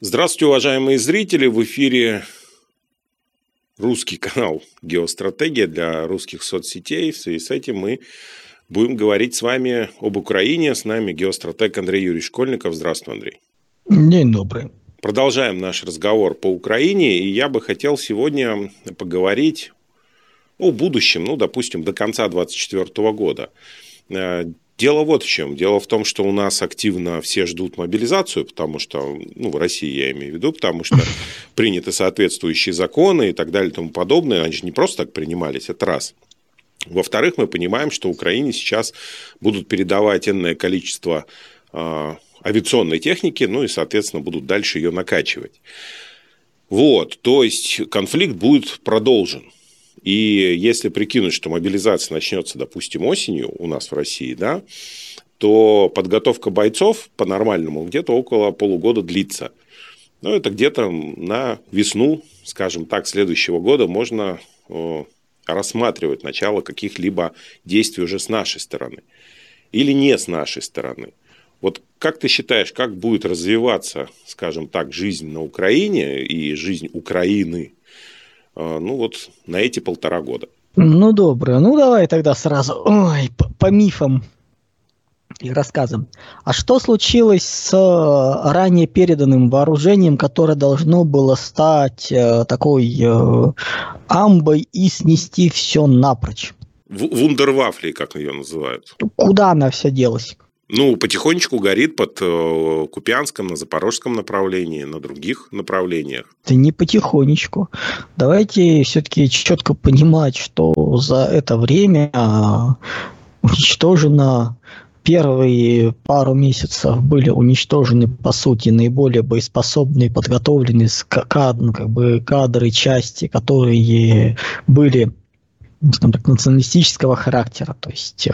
Здравствуйте, уважаемые зрители! В эфире русский канал «Геостратегия» для русских соцсетей. В связи с этим мы будем говорить с вами об Украине. С нами геостратег Андрей Юрьевич Школьников. Здравствуй, Андрей. День добрый. Продолжаем наш разговор по Украине. И я бы хотел сегодня поговорить о будущем, допустим, до конца 2024 года. Дело вот в чем. Дело в том, что у нас активно все ждут мобилизацию, потому что, в России я имею в виду, потому что приняты соответствующие законы и так далее и тому подобное. Они же не просто так принимались, это раз. Во-вторых, мы понимаем, что Украине сейчас будут передавать энное количество авиационной техники, и, соответственно, будут дальше ее накачивать. Вот, то есть конфликт будет продолжен. И если прикинуть, что мобилизация начнется, допустим, осенью у нас в России, да, то подготовка бойцов по-нормальному где-то около полугода длится. Это где-то на весну, скажем так, следующего года можно рассматривать начало каких-либо действий уже с нашей стороны или не с нашей стороны. Вот как ты считаешь, как будет развиваться, скажем так, жизнь на Украине и жизнь Украины? На эти 1,5 года. Доброе. Давай тогда сразу по мифам и рассказам. А что случилось с ранее переданным вооружением, которое должно было стать такой амбой и снести все напрочь? Вундервафлей, как ее называют. Куда она вся делась? Потихонечку горит под Купянском, на Запорожском направлении, на других направлениях. Да не потихонечку. Давайте все-таки четко понимать, что за это время уничтожено... Первые пару месяцев были уничтожены, по сути, наиболее боеспособные, подготовленные кадры, части, которые были... националистического характера. То есть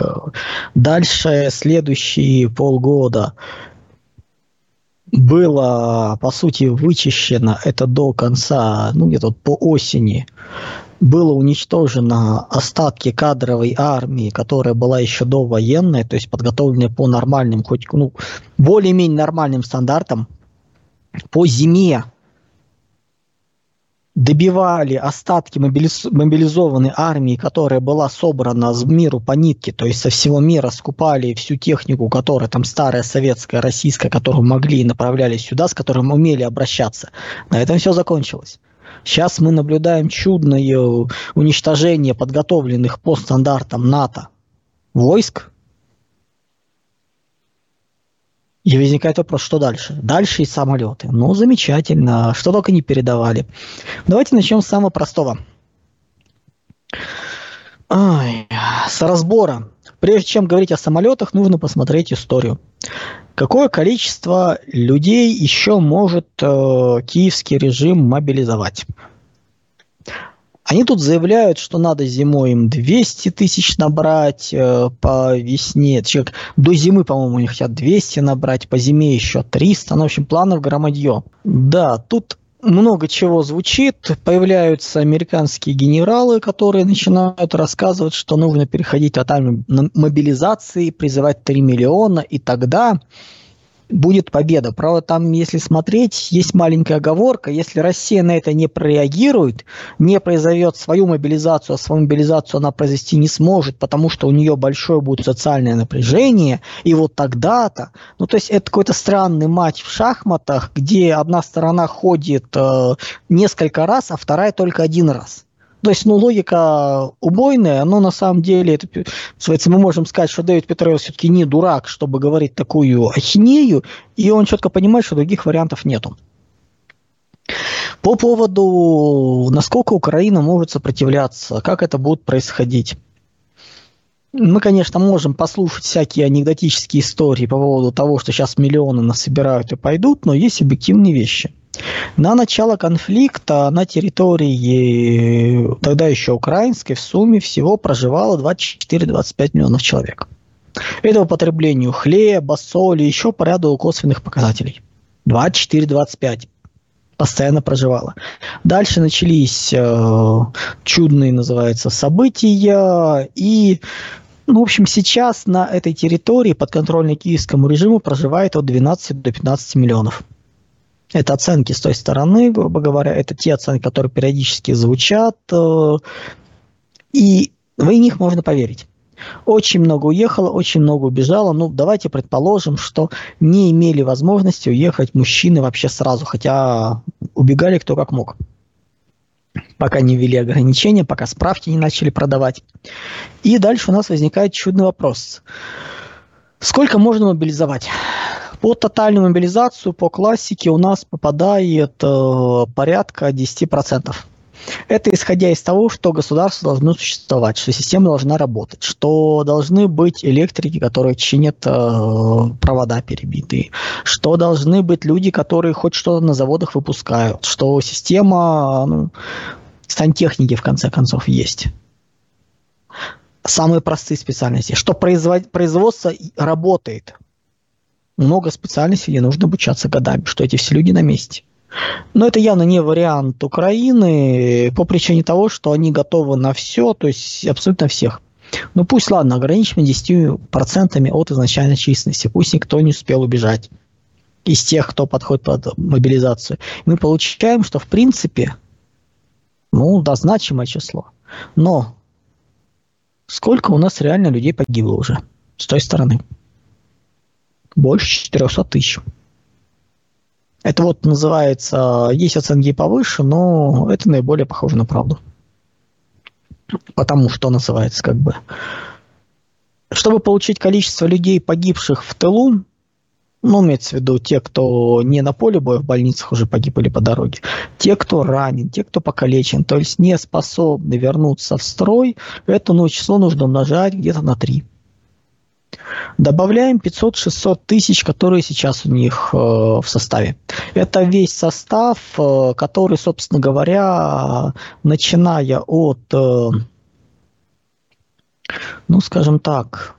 дальше следующие полгода было, по сути, вычищено, это до конца, где-то по осени, было уничтожено остатки кадровой армии, которая была еще довоенная, то есть подготовленная по нормальным, хоть более-менее нормальным стандартам. По зиме добивали остатки мобилизованной армии, которая была собрана с миру по нитке, то есть со всего мира скупали всю технику, которая там старая, советская, российская, которую могли и направляли сюда, с которой мы умели обращаться. На этом все закончилось. Сейчас мы наблюдаем чудное уничтожение подготовленных по стандартам НАТО войск. И возникает вопрос, что дальше? Дальше и самолеты. Замечательно, что только не передавали. Давайте начнем с самого простого. С разбора. Прежде чем говорить о самолетах, нужно посмотреть историю. Какое количество людей еще может киевский режим мобилизовать? Они тут заявляют, что надо зимой им 200 тысяч набрать, по весне. До зимы, по-моему, они хотят 200 набрать, по зиме еще 300. В общем, планов громадье. Да, тут много чего звучит. Появляются американские генералы, которые начинают рассказывать, что нужно переходить от мобилизации, призывать 3 миллиона, и тогда... будет победа. Правда, там, если смотреть, есть маленькая оговорка. Если Россия на это не прореагирует, не произойдет свою мобилизацию, а свою мобилизацию она произвести не сможет, потому что у нее большое будет социальное напряжение, и вот тогда-то... это какой-то странный матч в шахматах, где одна сторона ходит несколько раз, а вторая только один раз. То есть, логика убойная, но на самом деле, мы можем сказать, что Дэвид Петреус все-таки не дурак, чтобы говорить такую ахинею, и он четко понимает, что других вариантов нету. По поводу, насколько Украина может сопротивляться, как это будет происходить. Мы, конечно, можем послушать всякие анекдотические истории по поводу того, что сейчас миллионы нас собирают и пойдут, но есть объективные вещи. На начало конфликта на территории тогда еще украинской в сумме всего проживало 24-25 миллионов человек. Это по потреблению хлеба, соли, еще по ряду косвенных показателей. 24-25 постоянно проживало. Дальше начались чудные, события. И, сейчас на этой территории подконтрольной киевскому режиму проживает от 12 до 15 миллионов. Это оценки с той стороны, грубо говоря, это те оценки, которые периодически звучат, и в них можно поверить. Очень много уехало, очень много убежало. Ну, давайте предположим, что не имели возможности уехать мужчины вообще сразу, хотя убегали кто как мог. Пока не ввели ограничения, пока справки не начали продавать. И дальше у нас возникает чудный вопрос. Сколько можно мобилизовать? По тотальную мобилизацию, по классике у нас попадает порядка 10%. Это исходя из того, что государство должно существовать, что система должна работать, что должны быть электрики, которые чинят провода перебитые, что должны быть люди, которые хоть что-то на заводах выпускают, что система сантехники в конце концов есть. Самые простые специальности, что производство работает. Много специальностей, где нужно обучаться годами, что эти все люди на месте. Но это явно не вариант Украины по причине того, что они готовы на все, то есть абсолютно всех. Ну пусть, ладно, ограничим 10% от изначальной численности, пусть никто не успел убежать из тех, кто подходит под мобилизацию. Мы получаем, что в принципе, да, значимое число. Но сколько у нас реально людей погибло уже с той стороны? Больше 400 тысяч. Это вот называется, есть оценки повыше, но это наиболее похоже на правду. Потому что называется как бы. Чтобы получить количество людей, погибших в тылу, имеется в виду те, кто не на поле боя, в больницах уже погиб или по дороге, те, кто ранен, те, кто покалечен, то есть не способны вернуться в строй, это число нужно умножать где-то на 3. Добавляем 500-600 тысяч, которые сейчас у них в составе. Это весь состав, который, собственно говоря, начиная от, скажем так,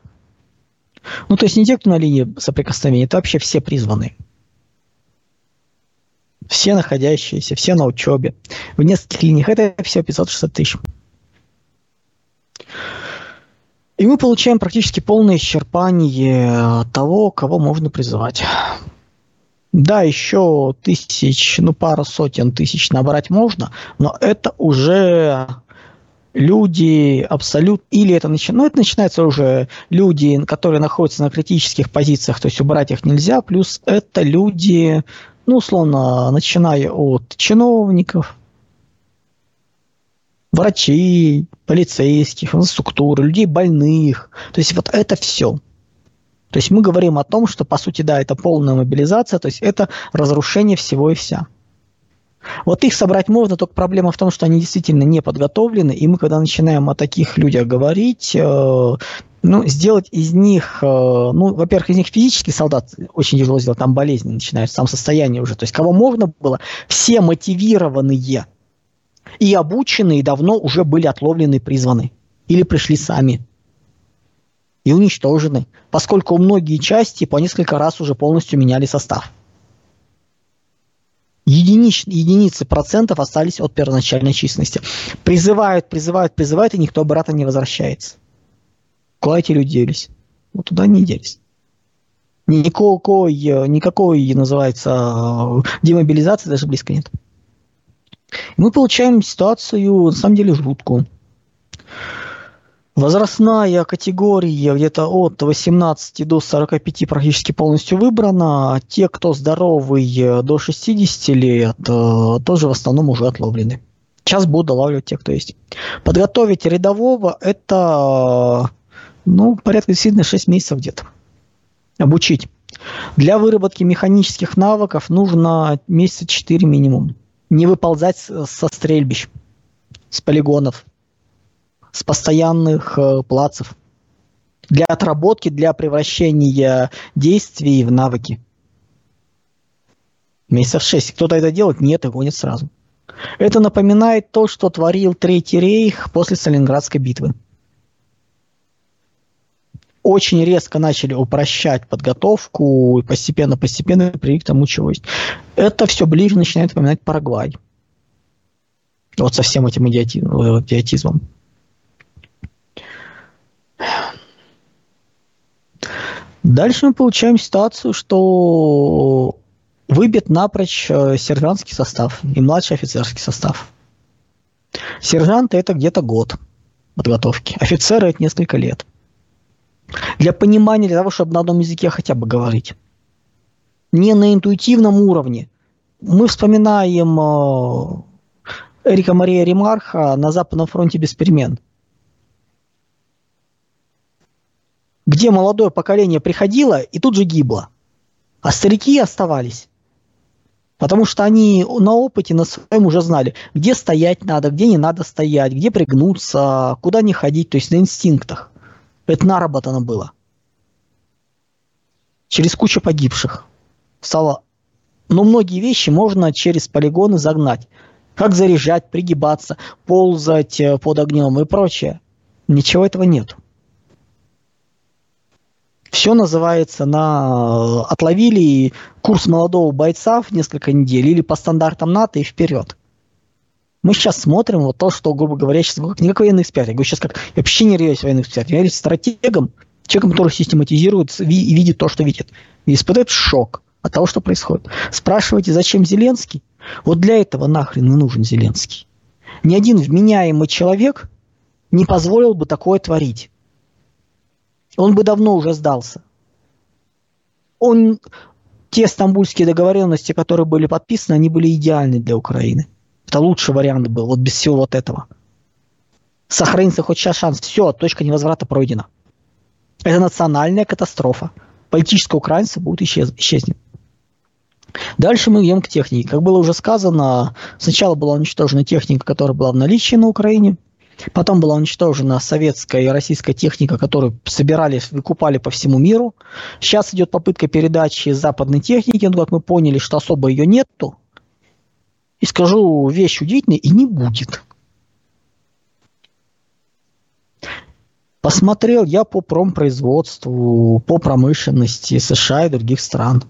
то есть не те, кто на линии соприкосновения, это вообще все призванные. Все находящиеся, все на учебе. В нескольких линиях это все 560 тысяч. И мы получаем практически полное исчерпание того, кого можно призывать. Да, еще тысяч, пару сотен тысяч набрать можно, но это уже люди абсолютно... Или это начинается уже люди, которые находятся на критических позициях, то есть убрать их нельзя, плюс это люди, условно, начиная от чиновников, врачей, полицейских, инструктор, людей больных. То есть вот это все. То есть мы говорим о том, что, по сути, да, это полная мобилизация, то есть это разрушение всего и вся. Вот их собрать можно, только проблема в том, что они действительно не подготовлены, и мы, когда начинаем о таких людях говорить, сделать из них, во-первых, из них физический солдат очень тяжело сделать, там болезни начинаются, там состояние уже. То есть кого можно было, все мотивированные, и обученные давно уже были отловлены, призваны. Или пришли сами. И уничтожены. Поскольку многие части по несколько раз уже полностью меняли состав. Единицы процентов остались от первоначальной численности. Призывают, и никто обратно не возвращается. Куда эти люди делись? Вот туда они и делись. Никакой, называется, демобилизации даже близко нет. Мы получаем ситуацию, на самом деле, жуткую. Возрастная категория где-то от 18 до 45 практически полностью выбрана. Те, кто здоровый до 60 лет, тоже в основном уже отловлены. Сейчас будут долавливать те, кто есть. Подготовить рядового – это порядка действительно 6 месяцев где-то. Обучить. Для выработки механических навыков нужно месяца 4 минимум. Не выползать со стрельбищ, с полигонов, с постоянных плацев. Для отработки, для превращения действий в навыки. Месяцев 6. Кто-то это делает? Нет, и гонит сразу. Это напоминает то, что творил Третий рейх после Сталинградской битвы. Очень резко начали упрощать подготовку и постепенно привели к тому, чего есть. Это все ближе начинает напоминать Парагвай. Вот со всем этим идиотизмом. Дальше мы получаем ситуацию, что выбит напрочь сержантский состав и младший офицерский состав. Сержанты – это где-то год подготовки, офицеры – это несколько лет. Для понимания, для того, чтобы на одном языке хотя бы говорить. Не на интуитивном уровне. Мы вспоминаем Эрика Мария Ремарха на Западном фронте без перемен. Где молодое поколение приходило и тут же гибло. А старики оставались. Потому что они на опыте, на своем уже знали, где стоять надо, где не надо стоять, где пригнуться, куда не ходить. То есть на инстинктах. Это наработано было. Через кучу погибших. Стало... Но многие вещи можно через полигоны загнать. Как заряжать, пригибаться, ползать под огнем и прочее. Ничего этого нет. Все называется на отловили курс молодого бойца в несколько недель или по стандартам НАТО и вперед. Мы сейчас смотрим вот то, что, грубо говоря, сейчас не как военный эксперт. Я говорю сейчас как... Я вообще не являюсь военным экспертом. Я являюсь стратегом, человеком, который систематизирует и видит то, что видит. И испытывает шок от того, что происходит. Спрашиваете, зачем Зеленский? Вот для этого нахрен и нужен Зеленский. Ни один вменяемый человек не позволил бы такое творить. Он бы давно уже сдался. Он... Те стамбульские договоренности, которые были подписаны, они были идеальны для Украины. Это лучший вариант был, вот без всего вот этого. Сохранится хоть сейчас шанс. Все, точка невозврата пройдена. Это национальная катастрофа. Политическое украинство будет исчезнет. Дальше мы идем к технике. Как было уже сказано, сначала была уничтожена техника, которая была в наличии на Украине. Потом была уничтожена советская и российская техника, которую собирали, выкупали по всему миру. Сейчас идет попытка передачи западной техники. Но, как мы поняли, что особо ее нету. И скажу вещь удивительную, и не будет. Посмотрел я по промпроизводству, по промышленности США и других стран.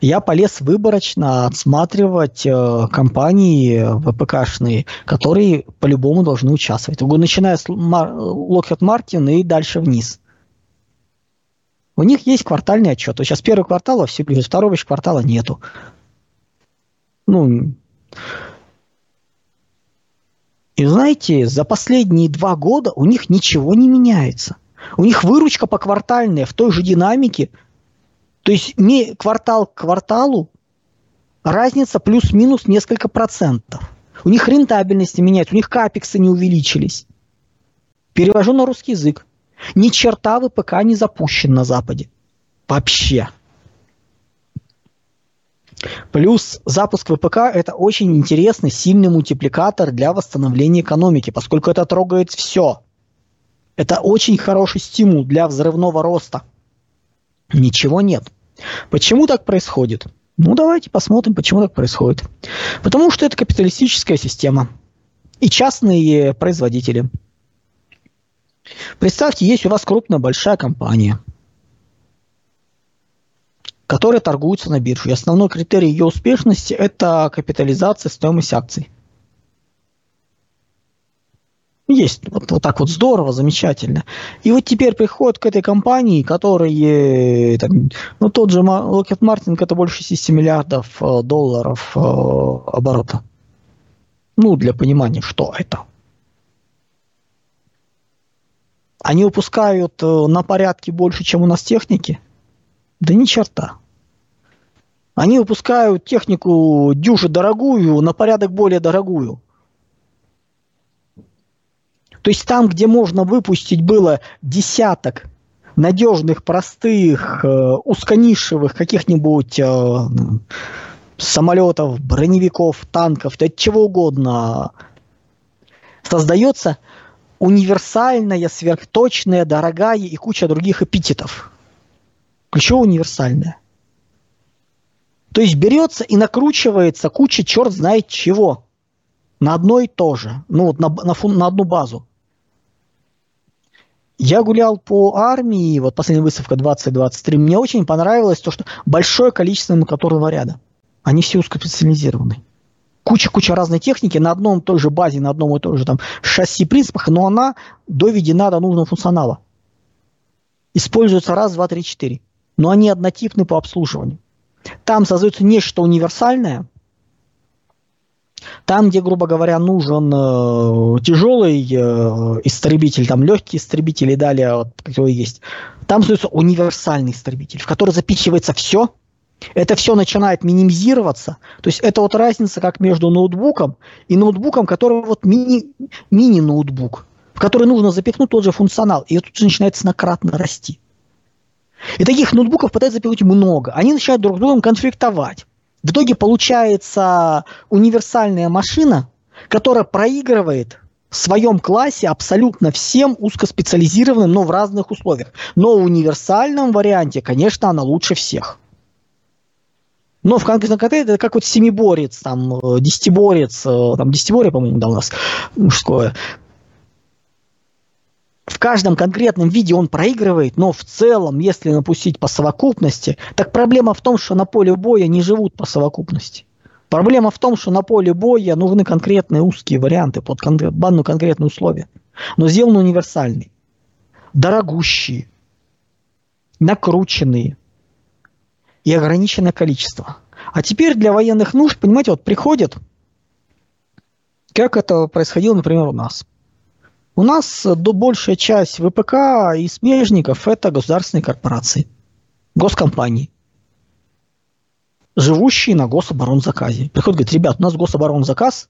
Я полез выборочно отсматривать компании ВПКшные, которые по-любому должны участвовать. Начиная с Lockheed Martin и дальше вниз. У них есть квартальный отчет. Сейчас первый квартал, а все ближе, второго еще квартала нету. И знаете, за последние 2 года у них ничего не меняется. У них выручка поквартальная в той же динамике. То есть квартал к кварталу разница плюс-минус несколько процентов. У них рентабельность не меняется, у них капексы не увеличились. Перевожу на русский язык. Ни черта ВПК не запущен на Западе. Вообще. Плюс запуск ВПК – это очень интересный, сильный мультипликатор для восстановления экономики, поскольку это трогает все. Это очень хороший стимул для взрывного роста. Ничего нет. Почему так происходит? Давайте посмотрим, почему так происходит. Потому что это капиталистическая система и частные производители. Представьте, есть у вас крупная большая компания, которые торгуются на бирже. И основной критерий ее успешности – это капитализация стоимости акций. Есть. Вот так вот здорово, замечательно. И вот теперь приходят к этой компании, которые... тот же Lockheed Martin – это больше 60 миллиардов долларов оборота. Для понимания, что это. Они выпускают на порядке больше, чем у нас техники. Да ни черта. Они выпускают технику дюже дорогую, на порядок более дорогую. То есть там, где можно выпустить было десяток надежных, простых, узконишевых каких-нибудь самолетов, броневиков, танков, да чего угодно, создается универсальная, сверхточная, дорогая и куча других эпитетов. Ключевое универсальное. То есть берется и накручивается куча черт знает чего. На одно и то же. На одну базу. Я гулял по армии, последняя выставка 2023. Мне очень понравилось то, что большое количество номенклатурного ряда. Они все узкоспециализированы. Куча разной техники на одном и той же базе, на одном и той же шасси принципах, но она доведена до нужного функционала. Используется раз, два, три, четыре. Но они однотипны по обслуживанию. Там создается нечто универсальное. Там, где, грубо говоря, нужен тяжелый истребитель, там легкий истребитель и далее, вот, какой есть, там создается универсальный истребитель, в который запихивается все. Это все начинает минимизироваться. То есть это вот разница как между ноутбуком и ноутбуком, который вот мини-ноутбук, в который нужно запихнуть тот же функционал. И тут же начинает снократно расти. И таких ноутбуков пытаются запихнуть много. Они начинают друг с другом конфликтовать. В итоге получается универсальная машина, которая проигрывает в своем классе абсолютно всем узкоспециализированным, но в разных условиях. Но в универсальном варианте, конечно, она лучше всех. Но в конкретном контексте это как вот семиборец, там, десятиборец, там, десятиборье, по-моему, да, у нас мужское. В каждом конкретном виде он проигрывает, но в целом, если напустить по совокупности, так проблема в том, что на поле боя не живут по совокупности. Проблема в том, что на поле боя нужны конкретные узкие варианты под конкретные условия, но сделаны универсальные, дорогущие, накрученные и ограниченное количество. А теперь для военных нужд, понимаете, вот приходит, как это происходило, например, у нас. У нас большая часть ВПК и смежников – это государственные корпорации, госкомпании, живущие на гособоронзаказе. Приходят, говорят, ребят, у нас гособоронзаказ,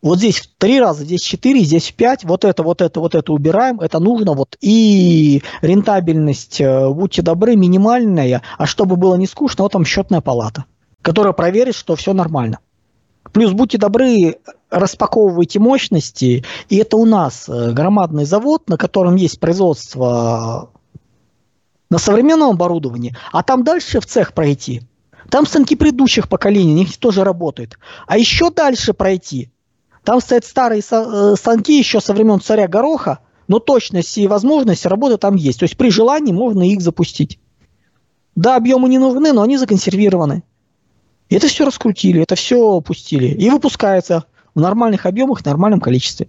вот здесь в 3 раза, здесь в 4, здесь в 5, вот это убираем, это нужно, вот, и рентабельность, будьте добры, минимальная, а чтобы было не скучно, вот там счетная палата, которая проверит, что все нормально. Плюс, будьте добры, распаковывайте мощности, и это у нас громадный завод, на котором есть производство на современном оборудовании, а там дальше в цех пройти. Там станки предыдущих поколений, у них тоже работают. А еще дальше пройти. Там стоят старые станки еще со времен царя Гороха, но точность и возможность работы там есть. То есть при желании можно их запустить. Да, объемы не нужны, но они законсервированы. Это все раскрутили, это все пустили. И выпускается в нормальных объемах, в нормальном количестве.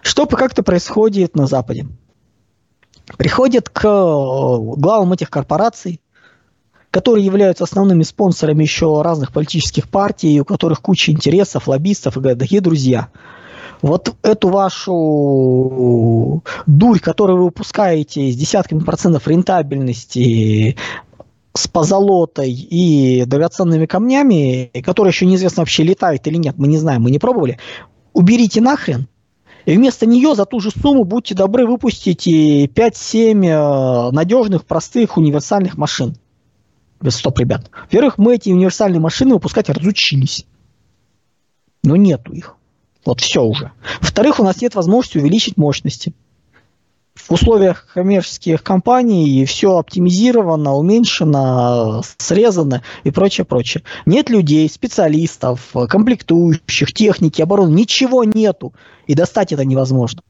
Что как-то происходит на Западе? Приходят к главам этих корпораций, которые являются основными спонсорами еще разных политических партий, у которых куча интересов, лоббистов, и говорят, дорогие друзья, вот эту вашу дурь, которую вы выпускаете с десятками процентов рентабельности, с позолотой и драгоценными камнями, которые еще неизвестно вообще летают или нет, мы не знаем, мы не пробовали, уберите нахрен, и вместо нее за ту же сумму, будьте добры, выпустите 5-7 надежных, простых, универсальных машин. Стоп, ребят. Во-первых, мы эти универсальные машины выпускать разучились. Но нету их. Вот все уже. Во-вторых, у нас нет возможности увеличить мощности. В условиях коммерческих компаний все оптимизировано, уменьшено, срезано и прочее, прочее. Нет людей, специалистов, комплектующих, техники, оборудования. Ничего нету. И достать это невозможно.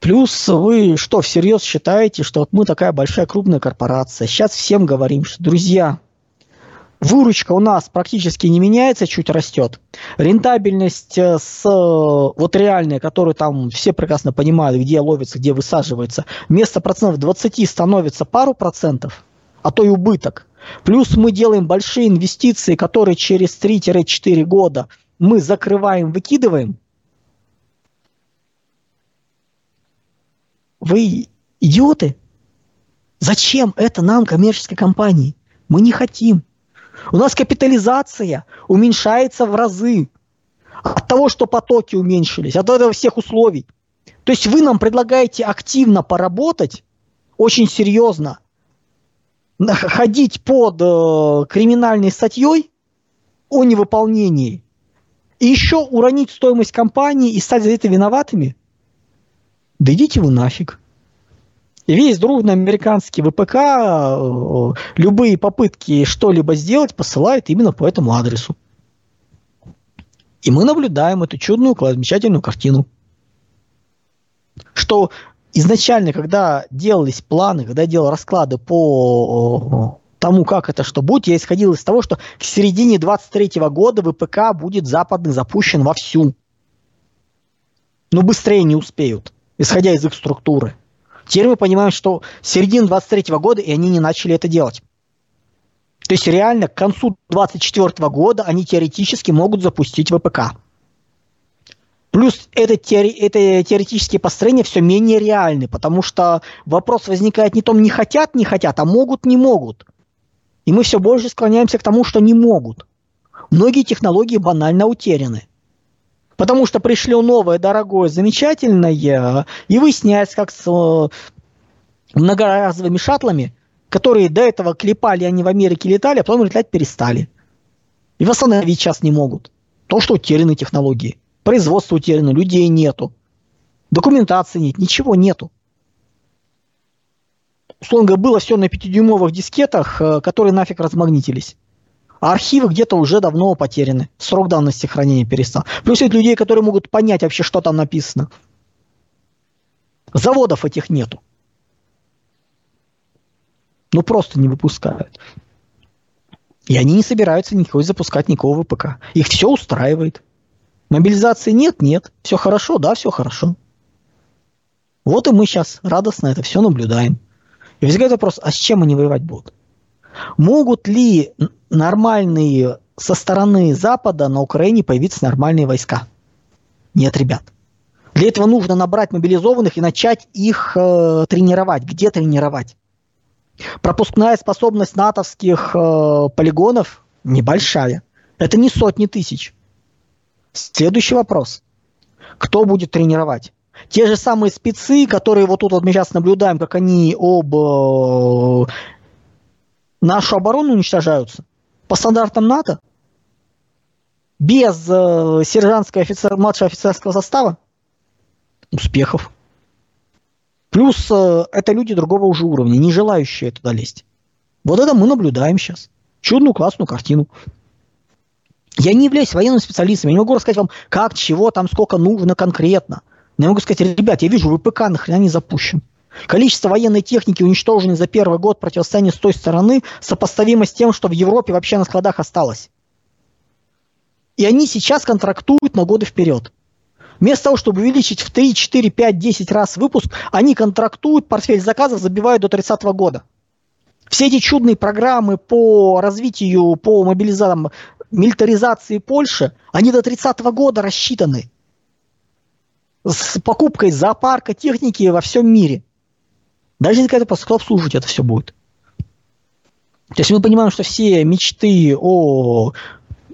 Плюс вы что, всерьез считаете, что вот мы такая большая крупная корпорация? Сейчас всем говорим, что, друзья, выручка у нас практически не меняется, чуть растет. Рентабельность с, вот реальная, которую там все прекрасно понимают, где ловится, где высаживается, вместо процентов 20 становится пару процентов, а то и убыток. Плюс мы делаем большие инвестиции, которые через 3-4 года мы закрываем, выкидываем. Вы идиоты? Зачем это нам, коммерческой компании? Мы не хотим. У нас капитализация уменьшается в разы от того, что потоки уменьшились, от этого всех условий. То есть вы нам предлагаете активно поработать, очень серьезно, ходить под криминальной статьей о невыполнении и еще уронить стоимость компании и стать за это виноватыми? Да идите вы нафиг. И весь дружный американский ВПК любые попытки что-либо сделать посылает именно по этому адресу. И мы наблюдаем эту чудную, замечательную картину. Что изначально, когда делались планы, когда делал расклады по тому, как это что будет, я исходил из того, что к середине 2023 года ВПК будет западный запущен вовсю. Но быстрее не успеют, исходя из их структуры. Теперь мы понимаем, что середина 23 года, и они не начали это делать. То есть реально к концу 24 года они теоретически могут запустить ВПК. Плюс это теоретические построения все менее реальны, потому что вопрос возникает не в том, не хотят, а могут, не могут. И мы все больше склоняемся к тому, что не могут. Многие технологии банально утеряны. Потому что пришло новое, дорогое, замечательное, и выясняется, как с многоразовыми шаттлами, которые до этого клепали, они в Америке летали, а потом летать перестали. И восстановить сейчас не могут. То, что утеряны технологии. Производство утеряно, людей нету. Документации нет, ничего нету. Условно говоря, было все на 5-дюймовых дискетах, которые нафиг размагнитились. А архивы где-то уже давно потеряны. Срок давности хранения перестал. Плюс нет людей, которые могут понять вообще, что там написано. Заводов этих нету. Ну, просто не выпускают. И они не собираются никакой запускать никакого ВПК. Их все устраивает. Мобилизации нет. Все хорошо, да, все хорошо. Вот и мы сейчас радостно это все наблюдаем. И возникает вопрос, а с чем они воевать будут? Могут ли нормальные со стороны Запада на Украине появиться нормальные войска? Нет, ребят. Для этого нужно набрать мобилизованных и начать их тренировать. Где тренировать? Пропускная способность натовских полигонов небольшая. Это не сотни тысяч. Следующий вопрос. Кто будет тренировать? Те же самые спецы, которые вот тут вот мы сейчас наблюдаем, как они нашу оборону уничтожаются по стандартам НАТО, без сержантского младшего офицерского состава, успехов. Плюс это люди другого уже уровня, не желающие туда лезть. Вот это мы наблюдаем сейчас. Чудную классную картину. Я не являюсь военным специалистом, я не могу рассказать вам, как, чего, там, сколько нужно конкретно. Но я могу сказать, ребят, я вижу, ВПК нахрена не запущен. Количество военной техники, уничтоженной за первый год противостояния с той стороны, сопоставимо с тем, что в Европе вообще на складах осталось. И они сейчас контрактуют на годы вперед. Вместо того, чтобы увеличить в 3, 4, 5, 10 раз выпуск, они контрактуют, портфель заказов забивают до 30-го года. Все эти чудные программы по развитию, по милитаризации Польши, они до 30-го года рассчитаны. С покупкой зоопарка, техники во всем мире. Даже если какая-то просто обслуживать это все будет. То есть мы понимаем, что все мечты о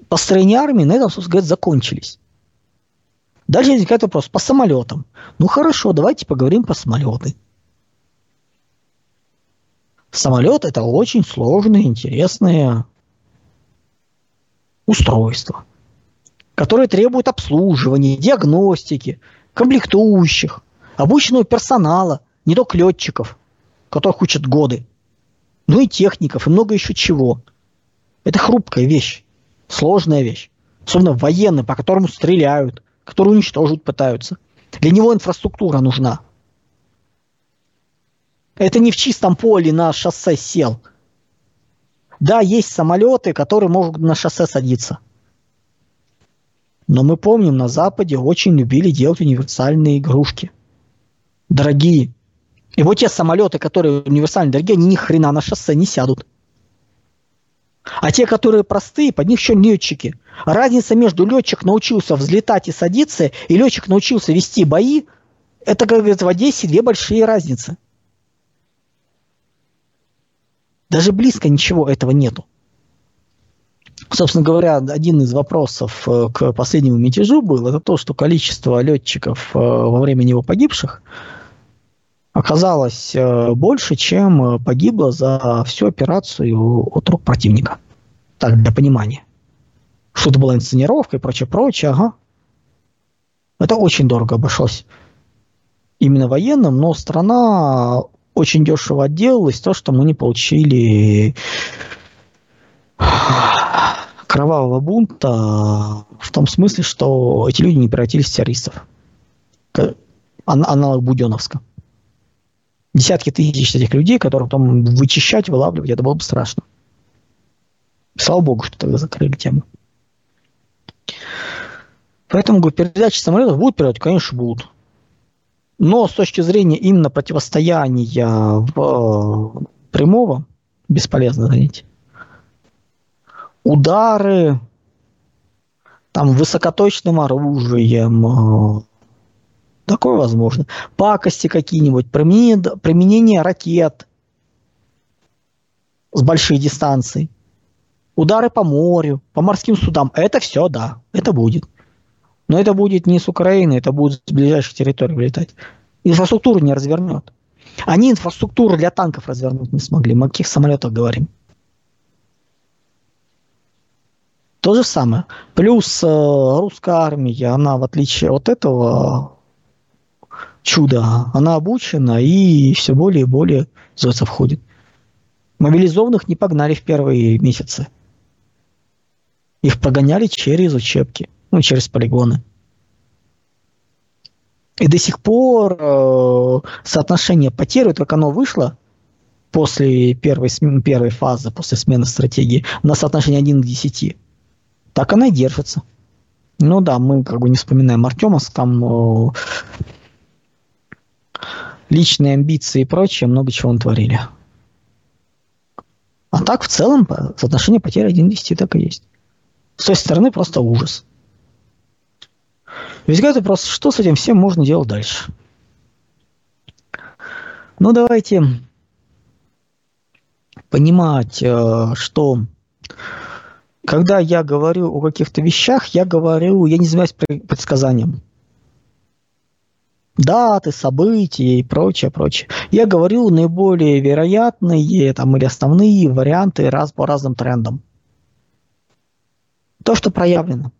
построении армии на этом, собственно говоря, закончились. Дальше возникает вопрос по самолетам. Ну хорошо, давайте поговорим про самолеты. Самолет – это очень сложное, интересное устройство, которое требует обслуживания, диагностики, комплектующих, обученного персонала, не только летчиков, которых учат годы, но и техников, и много еще чего. Это хрупкая вещь, сложная вещь, особенно военные, по которому стреляют, которые уничтожить пытаются. Для него инфраструктура нужна. Это не в чистом поле на шоссе сел. Да, есть самолеты, которые могут на шоссе садиться. Но мы помним, на Западе очень любили делать универсальные игрушки. Дорогие. И вот те самолеты, которые универсально дорогие, они ни хрена на шоссе не сядут. А те, которые простые, под них еще летчики. Разница между летчик научился взлетать и садиться, и летчик научился вести бои, это, как говорится, в Одессе две большие разницы. Даже близко ничего этого нету. Собственно говоря, один из вопросов к последнему мятежу был, это то, что количество летчиков во время него погибших оказалось больше, чем погибло за всю операцию от рук противника. Так, для понимания. Что-то была инсценировка и прочее, ага. Это очень дорого обошлось именно военным, но страна очень дешево отделалась, то, что мы не получили кровавого бунта в том смысле, что эти люди не превратились в террористов. Аналог Буденновска. Десятки тысяч этих людей, которых потом вычищать, вылавливать, это было бы страшно. Слава богу, что тогда закрыли тему. Поэтому, говорю, передачи самолетов будут передать? Конечно, будут. Но с точки зрения именно противостояния прямого бесполезно занять. Удары там высокоточным оружием, такое возможно. Пакости какие-нибудь, применение ракет с больших дистанций, удары по морю, по морским судам. Это все, да, это будет. Но это будет не с Украины, это будет с ближайших территорий вылетать. Инфраструктуру не развернет. Они инфраструктуру для танков развернуть не смогли. Мы о каких самолетах говорим? То же самое. Плюс русская армия, она в отличие от этого чуда, она обучена и все более и более зайца входит. Мобилизованных не погнали в первые месяцы. Их прогоняли через учебки, через полигоны. И до сих пор соотношение потерь, вот как оно вышло после первой фазы, после смены стратегии, на соотношение 1:10. Так она и держится. Ну да, мы не вспоминаем Артемовск, там личные амбиции и прочее, много чего он творили. А так в целом соотношение потерь 1:10 так и есть. С той стороны просто ужас. Возникает вопрос, что с этим всем можно делать дальше? Ну давайте понимать, что... Когда я говорю о каких-то вещах, я не занимаюсь предсказанием. Даты, события и прочее, прочее. Я говорю наиболее вероятные или основные варианты по разным трендам. То, что проявлено.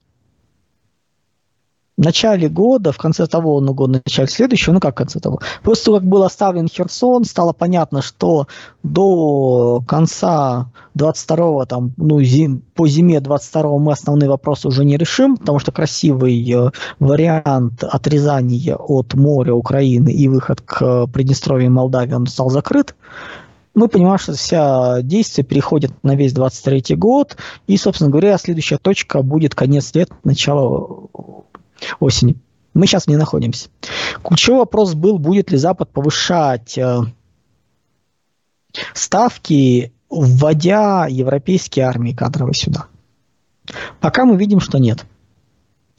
В начале года, в конце того года, в начале следующего, в конце того. После того, как был оставлен Херсон, стало понятно, что до конца 22-го, по зиме 22-го мы основные вопросы уже не решим, потому что красивый вариант отрезания от моря Украины и выход к Приднестровью и Молдавии, он стал закрыт. Мы понимаем, что вся действие переходит на весь 23-й год, и, собственно говоря, следующая точка будет конец лет, начало осени. Мы сейчас не находимся. Ключевой вопрос был, будет ли Запад повышать ставки, вводя европейские армии кадровые сюда. Пока мы видим, что нет.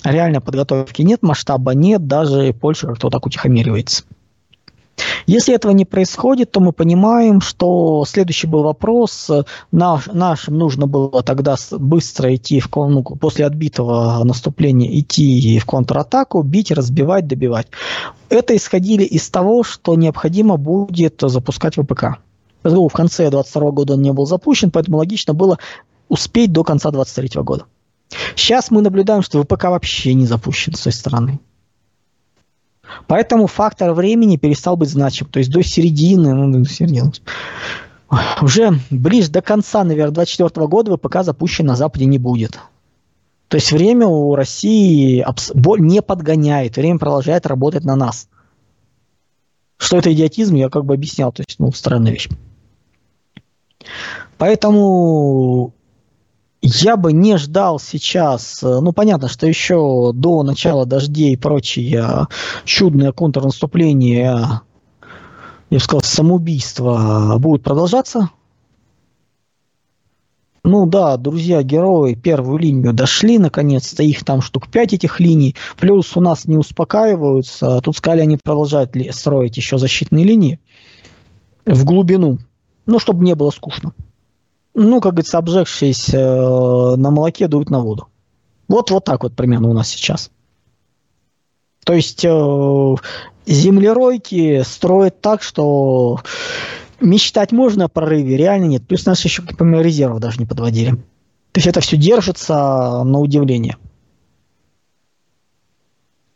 Реальной подготовки нет, масштаба нет, даже Польша как-то так утихомиривается. Если этого не происходит, то мы понимаем, что следующий был вопрос. Нашим нужно было тогда быстро идти после отбитого наступления идти в контратаку, бить, разбивать, добивать. Это исходили из того, что необходимо будет запускать ВПК. В конце 2022 года он не был запущен, поэтому логично было успеть до конца 2023 года. Сейчас мы наблюдаем, что ВПК вообще не запущен с той стороны. Поэтому фактор времени перестал быть значим. То есть до середины, уже ближе до конца, наверное, 2024 года ВПК запущен на Западе не будет. То есть время у России не подгоняет, время продолжает работать на нас. Что это идиотизм, я объяснял. То есть, странная вещь. Поэтому... Я бы не ждал сейчас, понятно, что еще до начала дождей и прочие чудные контрнаступления, я бы сказал, самоубийства будут продолжаться. Друзья-герои первую линию дошли, наконец-то их там штук 5 этих линий, плюс у нас не успокаиваются, тут сказали, они продолжают строить еще защитные линии в глубину, чтобы не было скучно. Обжегшись на молоке, дуют на воду. Вот так вот примерно у нас сейчас. То есть землеройки строят так, что мечтать можно о прорыве, реально нет. Плюс нас еще, резервы даже не подводили. То есть это все держится на удивление.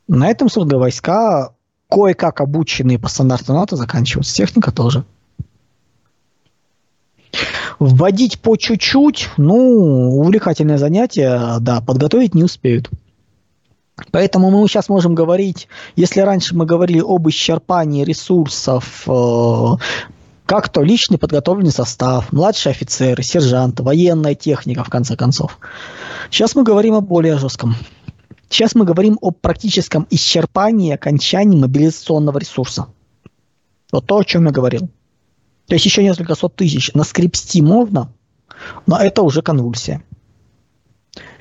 На этом, собственно, войска, кое-как обученные по стандарту НАТО, заканчиваются. Техника тоже. Вводить по чуть-чуть, увлекательное занятие, да, подготовить не успеют. Поэтому мы сейчас можем говорить, если раньше мы говорили об исчерпании ресурсов, как то личный подготовленный состав, младшие офицеры, сержанты, военная техника, в конце концов. Сейчас мы говорим о более жестком. Сейчас мы говорим о практическом исчерпании, окончании мобилизационного ресурса. Вот то, о чем я говорил. То есть еще несколько сот тысяч наскребсти можно, но это уже конвульсия.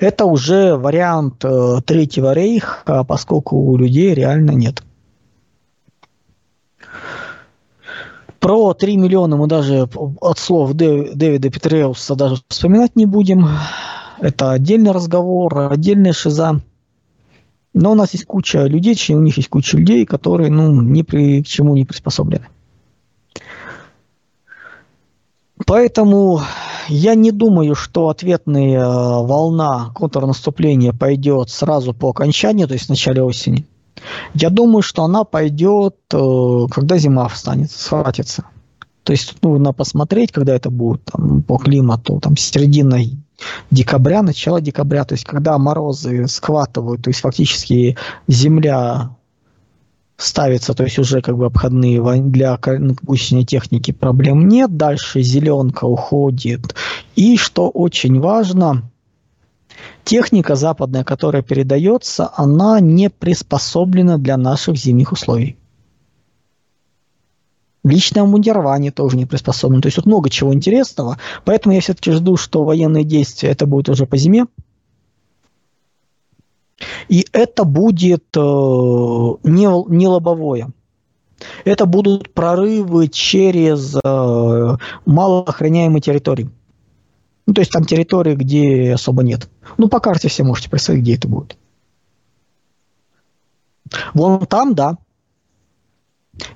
Это уже вариант Третьего рейха, поскольку у людей реально нет. Про 3 миллиона мы даже от слов Дэвида Петреуса даже вспоминать не будем. Это отдельный разговор, отдельная шиза. Но у нас есть куча людей, у них есть куча людей, которые ни к чему не приспособлены. Поэтому я не думаю, что ответная волна контрнаступления пойдет сразу по окончанию, то есть в начале осени. Я думаю, что она пойдет, когда зима схватится. То есть тут нужно посмотреть, когда это будет по климату, середина декабря, начало декабря. То есть когда морозы схватывают, то есть фактически земля ставится, то есть уже обходные для гусеничной техники проблем нет. Дальше зеленка уходит. И что очень важно... Техника западная, которая передается, она не приспособлена для наших зимних условий. Личное обмундирование тоже не приспособлено. То есть тут много чего интересного. Поэтому я все-таки жду, что военные действия это будет уже по зиме. И это будет не лобовое. Это будут прорывы через малоохраняемые территории. То есть там территории, где особо нет. По карте все можете представить, где это будет. Вон там, да.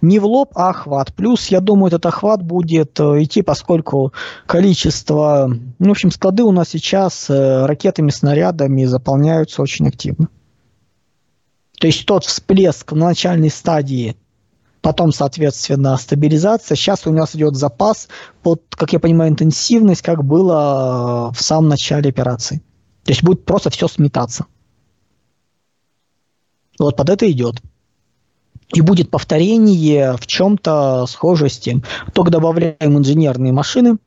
Не в лоб, а охват. Плюс, я думаю, этот охват будет идти, поскольку количество... склады у нас сейчас ракетами, снарядами заполняются очень активно. То есть тот всплеск в начальной стадии... Потом, соответственно, стабилизация. Сейчас у нас идет запас под, как я понимаю, интенсивность, как было в самом начале операции. То есть будет просто все сметаться. Вот под это идет. И будет повторение в чем-то схожее с тем. Только добавляем инженерные машины.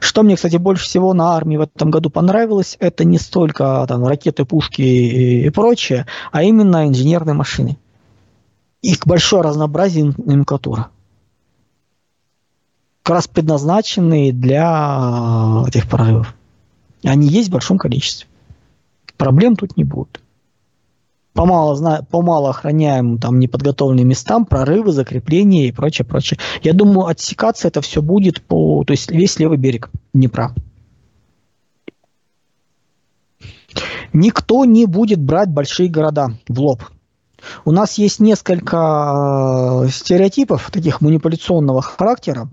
Что мне, кстати, больше всего на армии в этом году понравилось, это не столько ракеты, пушки и прочее, а именно инженерные машины. Их большое разнообразие номенклатура. Как раз предназначенные для этих прорывов. Они есть в большом количестве. Проблем тут не будет. По малоохраняемым, неподготовленным местам, прорывы, закрепления и прочее, прочее. Я думаю, отсекаться это все будет то есть весь левый берег Днепра. Никто не будет брать большие города в лоб. У нас есть несколько стереотипов таких манипуляционного характера.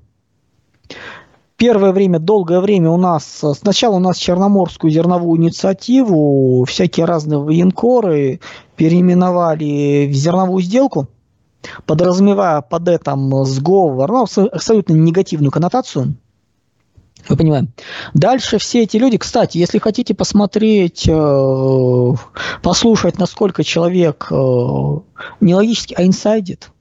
Долгое время у нас... Сначала у нас Черноморскую зерновую инициативу, всякие разные военкоры переименовали в зерновую сделку, подразумевая под этим сговор, абсолютно негативную коннотацию. Вы понимаете. Дальше все эти люди, кстати, если хотите посмотреть, послушать, насколько человек не логически, а инсайдит.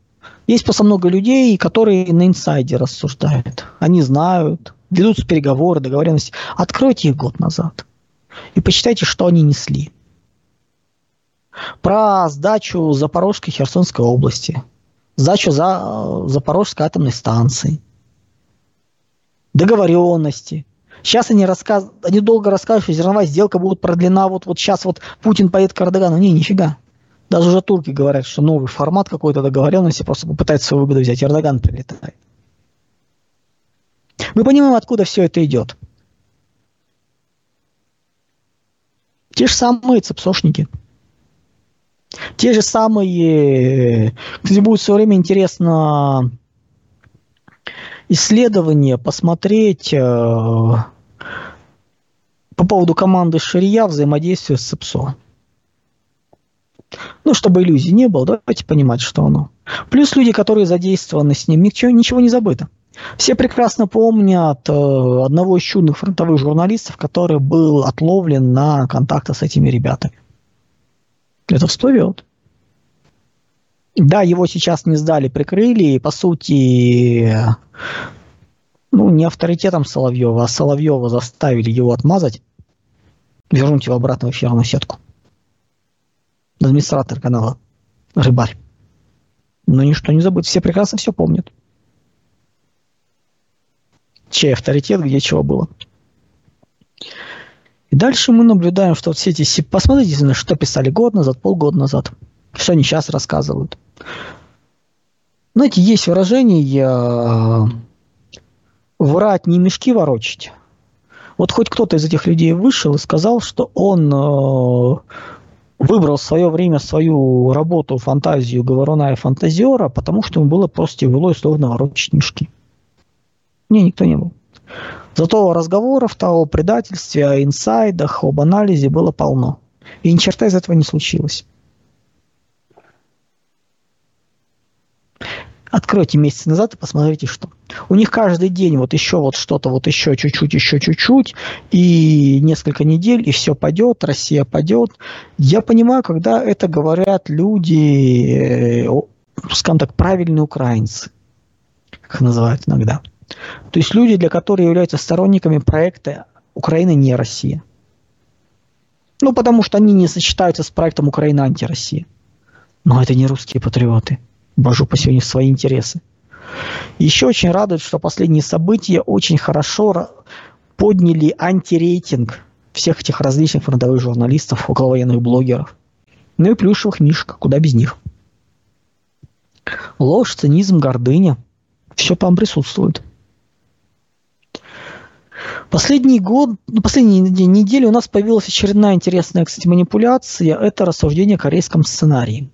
Есть просто много людей, которые на инсайде рассуждают. Они знают, ведутся переговоры, договоренности. Откройте их год назад и почитайте, что они несли. Про сдачу Запорожской и Херсонской области, сдачу Запорожской атомной станции. Договоренности. Сейчас они долго рассказывают, что зерновая сделка будет продлена. Вот сейчас Путин поедет к Эрдогану. Нифига. Даже уже турки говорят, что новый формат какой-то договоренности, просто попытаются свою выгоду взять. Эрдоган прилетает. Мы понимаем, откуда все это идет. Те же самые цепсошники. Те же самые... Кстати, будет все время интересно... Исследование посмотреть по поводу команды Ширья взаимодействия с ЦПСО. Чтобы иллюзий не было, давайте понимать, что оно. Плюс люди, которые задействованы с ним, ничего не забыто. Все прекрасно помнят одного из чудных фронтовых журналистов, который был отловлен на контактах с этими ребятами. Это всплывет. Да, его сейчас не сдали, прикрыли, и, по сути, не авторитетом Соловьева, а Соловьева заставили его отмазать, вернуть его обратно в эфирную сетку. администратор канала, рыбарь. Но ничто не забыть, все прекрасно все помнят. Чей авторитет, где чего было. И дальше мы наблюдаем, что вот все эти... Посмотрите, на что писали год назад, полгода назад. Что они сейчас рассказывают. Знаете, есть выражение «врать не мешки ворочать». Вот хоть кто-то из этих людей вышел и сказал, что он... выбрал в свое время свою работу, фантазию говоруна и фантазиора, потому что ему было просто тяжело и словно ворочать мешки. Не, никто не был. Зато разговоров-то о предательстве, о инсайдах, об анализе было полно. И ни черта из этого не случилось. Откройте месяц назад и посмотрите, что. У них каждый день вот еще вот что-то, вот еще чуть-чуть, и несколько недель, и все падет, Россия падет. Я понимаю, когда это говорят люди, скажем так, правильные украинцы, как их называют иногда. То есть люди, для которых являются сторонниками проекта «Украина не Россия». Ну, потому что они не сочетаются с проектом «Украина анти-Россия». Но это не русские патриоты. Божу по сегодня свои интересы. Еще очень радует, что последние события очень хорошо подняли антирейтинг всех этих различных фронтовых журналистов, околовоенных блогеров. Ну и плюшевых мишек, куда без них. Ложь, цинизм, гордыня. Все там присутствует. Последние недели у нас появилась очередная интересная, кстати, манипуляция. Это рассуждение о корейском сценарии.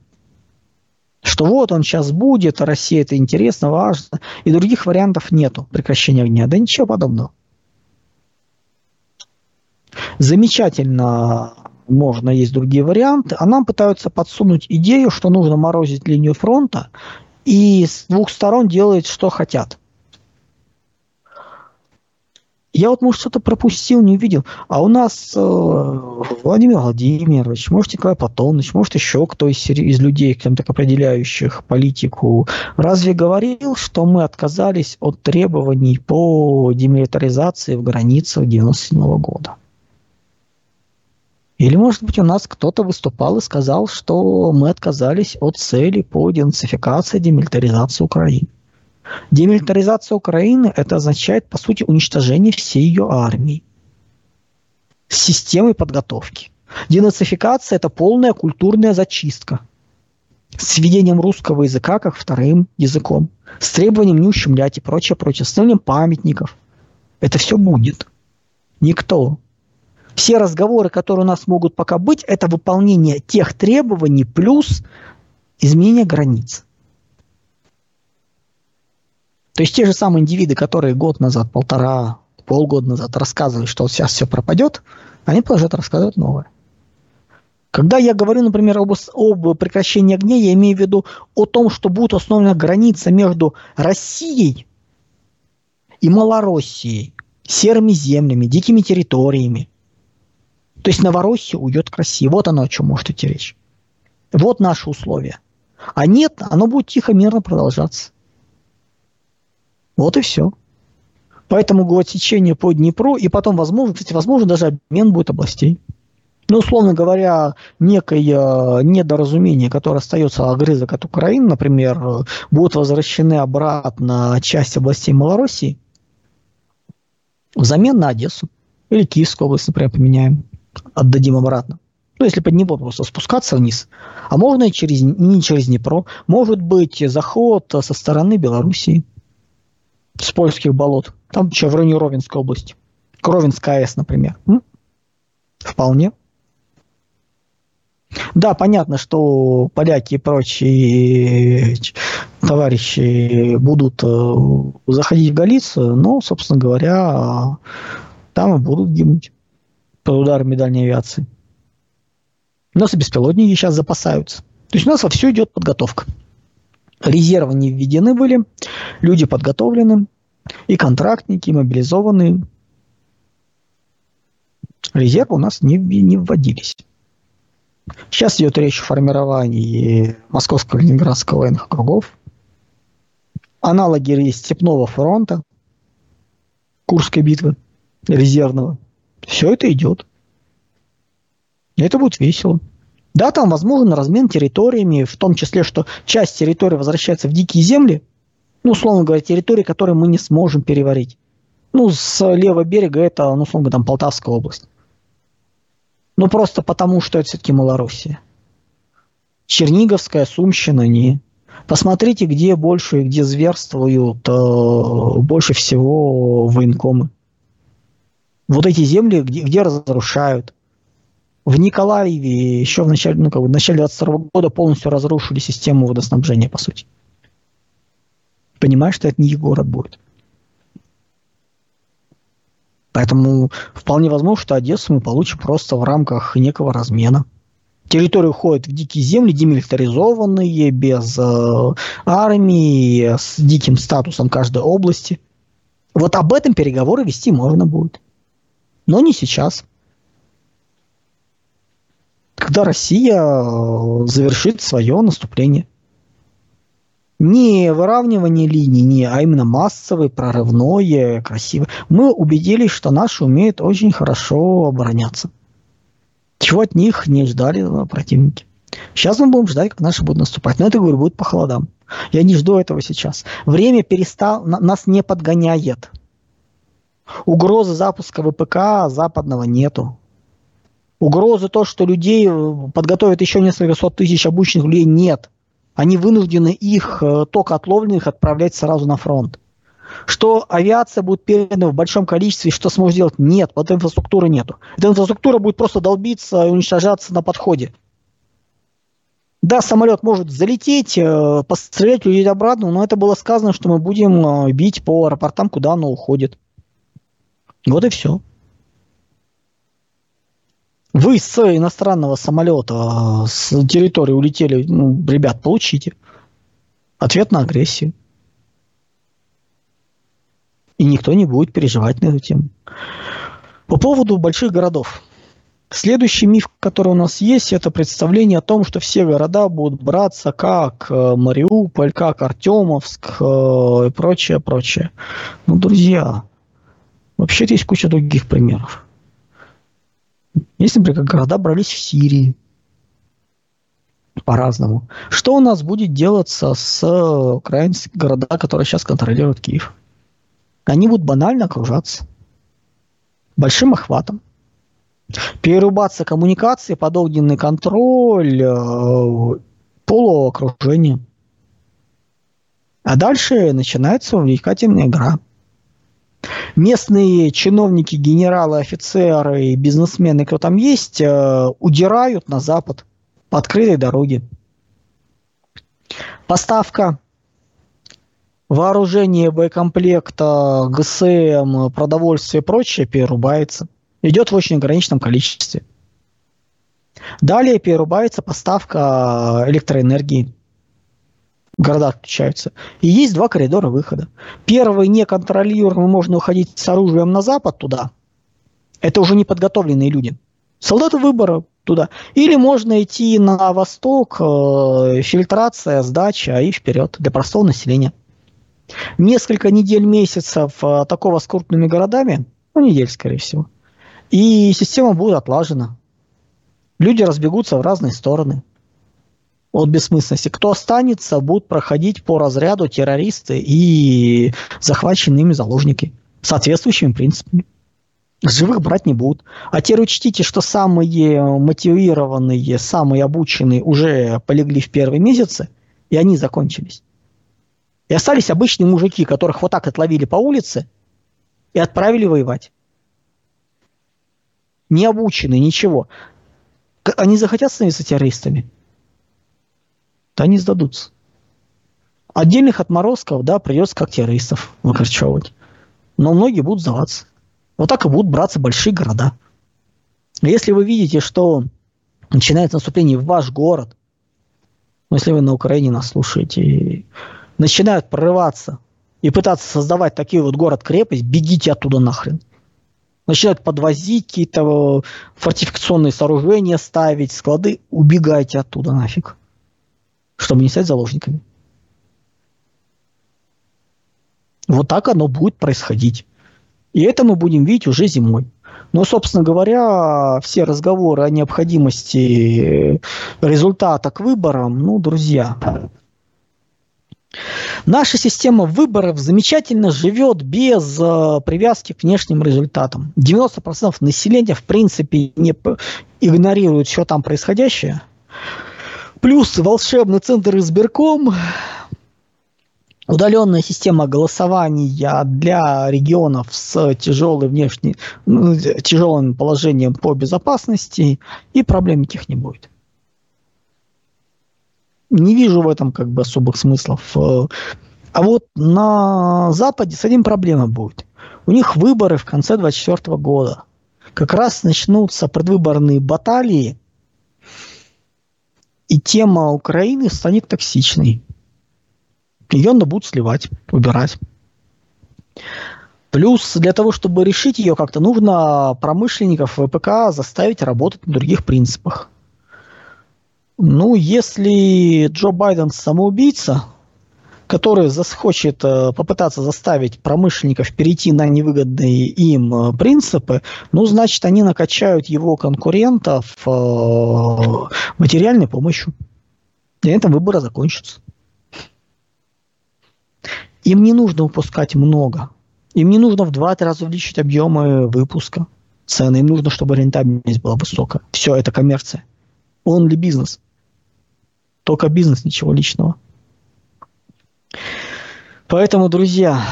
Что вот он сейчас будет, а Россия это интересно, важно, и других вариантов нету прекращения огня. Да ничего подобного. Замечательно, можно есть другие варианты, а нам пытаются подсунуть идею, что нужно морозить линию фронта, и с двух сторон делают, что хотят. Я вот, может, что-то пропустил, не увидел. А у нас Владимир Владимирович, может, Николай Платоныч, может, еще кто из людей, там, так определяющих политику, разве говорил, что мы отказались от требований по демилитаризации в границах 1997 года? Или, может быть, у нас кто-то выступал и сказал, что мы отказались от цели по денацификации и демилитаризации Украины? Демилитаризация Украины – это означает, по сути, уничтожение всей ее армии с системой подготовки. Денацификация – это полная культурная зачистка с введением русского языка как вторым языком, с требованием не ущемлять и прочее, прочее, с установлением памятников. Это все будет. Никто. Все разговоры, которые у нас могут пока быть, это выполнение тех требований плюс изменение границ. То есть те же самые индивиды, которые год назад, полтора, полгода назад рассказывали, что вот сейчас все пропадет, они продолжают рассказывать новое. Когда я говорю, например, об прекращении огня, я имею в виду о том, что будет установлена граница между Россией и Малороссией, серыми землями, дикими территориями. То есть Новороссия уйдет к России. Вот оно, о чем может идти речь. Вот наши условия. А нет, оно будет тихо, мирно продолжаться. Вот и все. Поэтому гладсечение по Днепру, и потом, возможно, даже обмен будет областей. Ну, условно говоря, некое недоразумение, которое остается огрызок от Украины, например, будут возвращены обратно часть областей Малороссии взамен на Одессу или Киевскую область, например, поменяем, отдадим обратно. Ну, если под Днепр просто спускаться вниз. А можно и не через Днепро. Может быть, заход со стороны Белоруссии. С польских болот. Там что, в районе Ровенской области. Ровенская АЭС, например. Вполне. Да, понятно, что поляки и прочие товарищи будут заходить в Галицию, но, собственно говоря, там и будут гибнуть под ударами дальней авиации. У нас и беспилотники сейчас запасаются. То есть у нас вовсю идет подготовка. Резервы не введены были, люди подготовлены, и контрактники, и мобилизованные. Резервы у нас не вводились. Сейчас идет речь о формировании Московского и Ленинградского военных округов. Аналоги есть Степного фронта, Курской битвы, резервного. Все это идет. И это будет весело. Да, там возможен размен территориями, в том числе, что часть территории возвращается в дикие земли, ну, условно говоря, территории, которые мы не сможем переварить. Ну, с левого берега это, ну, условно говоря, там Полтавская область. Ну, просто потому, что это все-таки Малороссия. Черниговская, Сумщина, не. Посмотрите, где больше, где зверствуют больше всего военкомы. Вот эти земли, где разрушают. В Николаеве еще в начале, ну, как бы, в начале 22 года полностью разрушили систему водоснабжения, по сути. Понимаешь, что это не их город будет. Поэтому вполне возможно, что Одессу мы получим просто в рамках некого размена. Территория уходит в дикие земли, демилитаризованные, без армии, с диким статусом каждой области. Вот об этом переговоры вести можно будет. Но не сейчас. Когда Россия завершит свое наступление. Не выравнивание линий, не, а именно массовое, прорывное, красивое. Мы убедились, что наши умеют очень хорошо обороняться. Чего от них не ждали противники. Сейчас мы будем ждать, как наши будут наступать. Но это, говорю, будет по холодам. Я не жду этого сейчас. Время нас не подгоняет. Угрозы запуска ВПК западного нету. Угрозы то, что людей подготовят еще несколько сот тысяч обученных людей, нет. Они вынуждены их, только отловленных, отправлять сразу на фронт. Что авиация будет передана в большом количестве, что сможет делать? Нет, вот инфраструктуры нету. Эта инфраструктура будет просто долбиться и уничтожаться на подходе. Да, самолет может залететь, пострелять людей обратно, но это было сказано, что мы будем бить по аэропортам, куда оно уходит. Вот и все. Вы с иностранного самолета с территории улетели, ну, ребят, получите ответ на агрессию. И никто не будет переживать на эту тему. По поводу больших городов. Следующий миф, который у нас есть, это представление о том, что все города будут браться как Мариуполь, как Артемовск и прочее, прочее. Ну, друзья, вообще-то есть куча других примеров. Есть, например, города брались в Сирии по-разному. Что у нас будет делаться с украинскими городами, которые сейчас контролируют Киев? Они будут банально окружаться. Большим охватом. Перерубаться коммуникации, под огненный контроль, полуокружение. А дальше начинается увлекательная игра. Местные чиновники, генералы, офицеры, бизнесмены, кто там есть, удирают на запад по открытой дороге. Поставка вооружения, боекомплекта, ГСМ, продовольствия и прочее перерубается. Идет в очень ограниченном количестве. Далее перерубается поставка электроэнергии. Города отключаются. И есть два коридора выхода. Первый неконтролируемый, можно уходить с оружием на запад туда. Это уже неподготовленные люди. Солдаты выбора туда. Или можно идти на восток, фильтрация, сдача и вперед для простого населения. Несколько недель, месяцев такого с крупными городами, ну, недель, скорее всего, и система будет отлажена. Люди разбегутся в разные стороны. От бессмысленности. Кто останется, будут проходить по разряду террористы и захваченные ими заложники. Соответствующими принципами. Живых брать не будут. А теперь учтите, что самые мотивированные, самые обученные уже полегли в первые месяцы, и они закончились. И остались обычные мужики, которых вот так отловили по улице и отправили воевать. Не обученные, ничего. Они захотят становиться террористами? Да они сдадутся. Отдельных отморозков, да, придется как террористов выкорчевывать. Но многие будут сдаваться. Вот так и будут браться большие города. Если вы видите, что начинается наступление в ваш город, ну, если вы на Украине нас слушаете, и начинают прорываться и пытаться создавать такие вот город-крепость, бегите оттуда нахрен. Начинают подвозить какие-то фортификационные сооружения, ставить склады, убегайте оттуда нафиг. Чтобы не стать заложниками. Вот так оно будет происходить. И это мы будем видеть уже зимой. Но, собственно говоря, все разговоры о необходимости результата к выборам, ну, друзья, наша система выборов замечательно живет без привязки к внешним результатам. 90% населения, в принципе, не игнорируют, что там происходящее. Плюс волшебный центр избирком, удаленная система голосования для регионов с тяжелым положением по безопасности, и проблем никаких не будет. Не вижу в этом как бы особых смыслов. А вот на Западе с этим проблема будет. У них выборы в конце 2024 года. Как раз начнутся предвыборные баталии, и тема Украины станет токсичной. Ее надо будет сливать, убирать. Плюс для того, чтобы решить ее как-то, нужно промышленников ВПК заставить работать на других принципах. Ну, если Джо Байден самоубийца, который захочет попытаться заставить промышленников перейти на невыгодные им принципы, ну, значит, они накачают его конкурентов материальной помощью. И на этом выборы закончатся. Им не нужно выпускать много. Им не нужно в 2-3 раза увеличить объемы выпуска, цены. Им нужно, чтобы рентабельность была высокая. Все, это коммерция. Only бизнес. Только бизнес, ничего личного. Поэтому, друзья,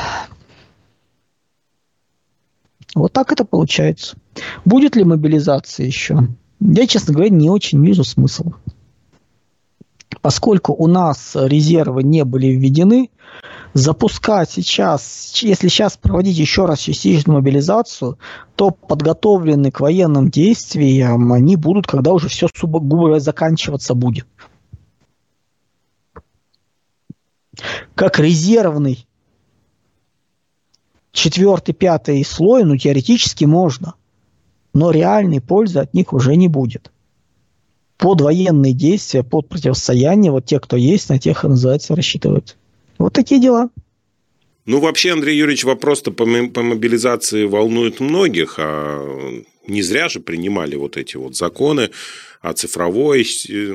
вот так это получается. Будет ли мобилизация еще? Я, честно говоря, не очень вижу смысла. Поскольку у нас резервы не были введены, запускать сейчас, если сейчас проводить еще раз частичную мобилизацию, то подготовленные к военным действиям они будут, когда уже все сугубо заканчиваться будет. Как резервный 4-5 слой, ну, теоретически можно, но реальной пользы от них уже не будет. Под военные действия, под противостояние, вот те, кто есть, на тех и называется, рассчитывают. Вот такие дела. Ну, вообще, Андрей Юрьевич, вопрос-то по мобилизации волнует многих, а не зря же принимали вот эти вот законы о цифровой,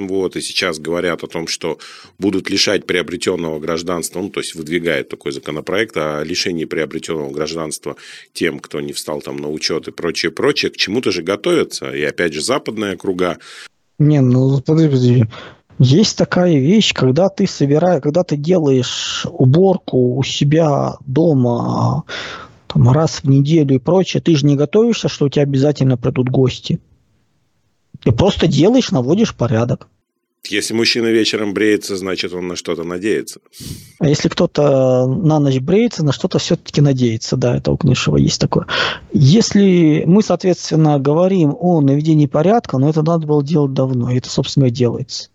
вот, и сейчас говорят о том, что будут лишать приобретенного гражданства, ну, то есть выдвигает такой законопроект о лишении приобретенного гражданства тем, кто не встал там на учет и прочее, прочее, к чему-то же готовятся, и опять же западная округа. Не, ну, подожди, есть такая вещь, когда ты делаешь уборку у себя дома там, раз в неделю и прочее, ты же не готовишься, что у тебя обязательно придут гости. Ты просто делаешь, наводишь порядок. Если мужчина вечером бреется, значит, он на что-то надеется. А если кто-то на ночь бреется, на что-то все-таки надеется. Да, это у Книшева есть такое. Если мы, соответственно, говорим о наведении порядка, но это надо было делать давно, и это, собственно, и делается.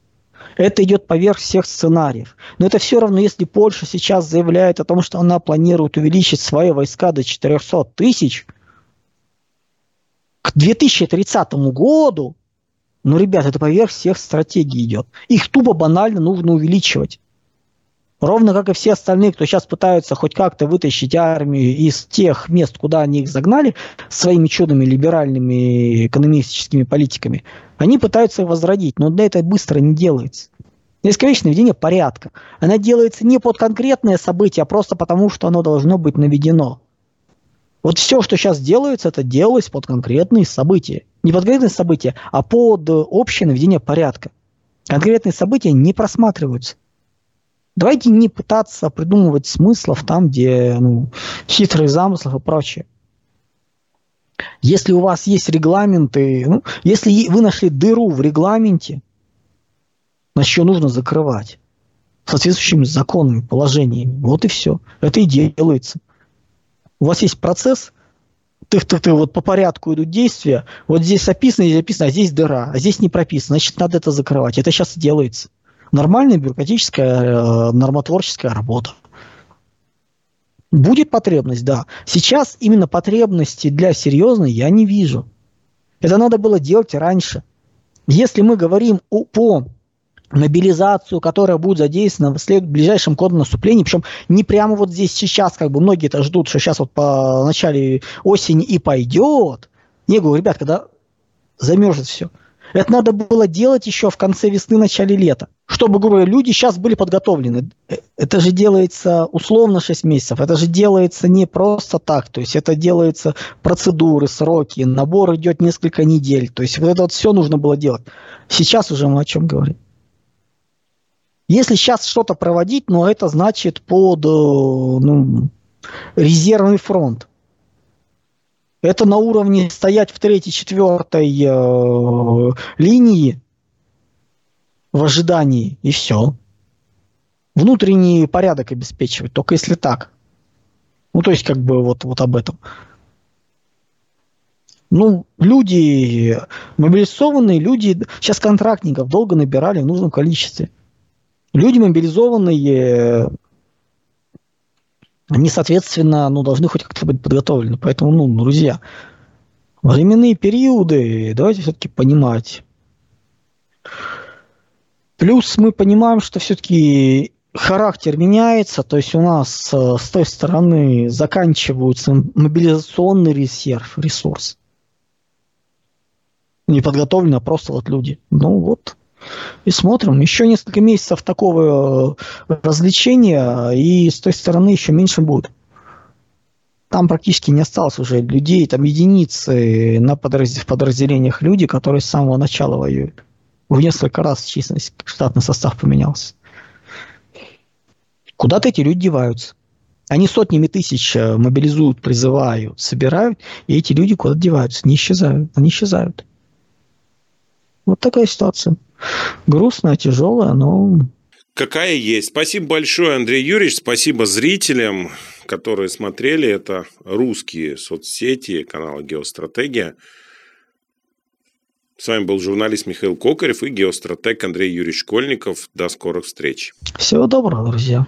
Это идет поверх всех сценариев. Но это все равно, если Польша сейчас заявляет о том, что она планирует увеличить свои войска до 400 тысяч, к 2030 году, ну, ребят, это поверх всех стратегий идет. Их тупо банально нужно увеличивать. Ровно как и все остальные, кто сейчас пытаются хоть как-то вытащить армию из тех мест, куда они их загнали, своими чудными либеральными экономическими политиками, они пытаются их возродить, но для этого быстро не делается. Бесконечное введение порядка. Она делается не под конкретное событие, а просто потому, что оно должно быть наведено. Вот все, что сейчас делается, это делалось под конкретные события. Не под конкретные события, а под общее наведение порядка. Конкретные события не просматриваются. Давайте не пытаться придумывать смыслов там, где хитрых замыслов и прочее. Если у вас есть регламенты, если вы нашли дыру в регламенте, значит, ее нужно закрывать соответствующими законами, положениями. Вот и все. Это и делается. У вас есть процесс, вот по порядку идут действия, вот здесь описано, а здесь дыра, а здесь не прописано, значит, надо это закрывать. Это сейчас и делается. Нормальная бюрократическая, нормотворческая работа. Будет потребность, да. Сейчас именно потребности для серьезной я не вижу. Это надо было делать раньше. Если мы говорим по мобилизации, которая будет задействована в ближайшем контрнаступлении, причем не прямо вот здесь сейчас, как бы многие-то ждут, что сейчас вот по начале осени и пойдет, Я говорю, ребят, когда замерзнет все. Это надо было делать еще в конце весны, начале лета, чтобы, грубо говоря, люди сейчас были подготовлены. Это же делается условно 6 месяцев, это же делается не просто так, то есть это делается процедуры, сроки, набор идет несколько недель, то есть вот это вот все нужно было делать. Сейчас уже мы о чем говорим. Если сейчас что-то проводить, ну, это значит под резервный фронт. Это на уровне стоять в 3-4 линии в ожидании, и все. Внутренний порядок обеспечивать, только если так. Ну, то есть, как бы вот об этом. Ну, люди, мобилизованные люди, сейчас контрактников долго набирали в нужном количестве. Люди мобилизованные, они, соответственно, должны хоть как-то быть подготовлены. Поэтому, друзья, временные периоды давайте все-таки понимать. Плюс мы понимаем, что все-таки характер меняется. То есть у нас с той стороны заканчивается мобилизационный ресурс. Не подготовлены, а просто люди. И смотрим. Еще несколько месяцев такого развлечения, и с той стороны еще меньше будет. Там практически не осталось уже людей, там единицы в подразделениях люди, которые с самого начала воюют. В несколько раз численность, штатный состав поменялся. Куда-то эти люди деваются. Они сотнями тысяч мобилизуют, призывают, собирают, и эти люди куда-то деваются, не исчезают. Они исчезают. Вот такая ситуация. Грустная, тяжелая, но... Какая есть. Спасибо большое, Андрей Юрьевич. Спасибо зрителям, которые смотрели. Это русские соцсети, канал «Геостратегия». С вами был журналист Михаил Кокорев и геостратег Андрей Юрьевич Школьников. До скорых встреч. Всего доброго, друзья.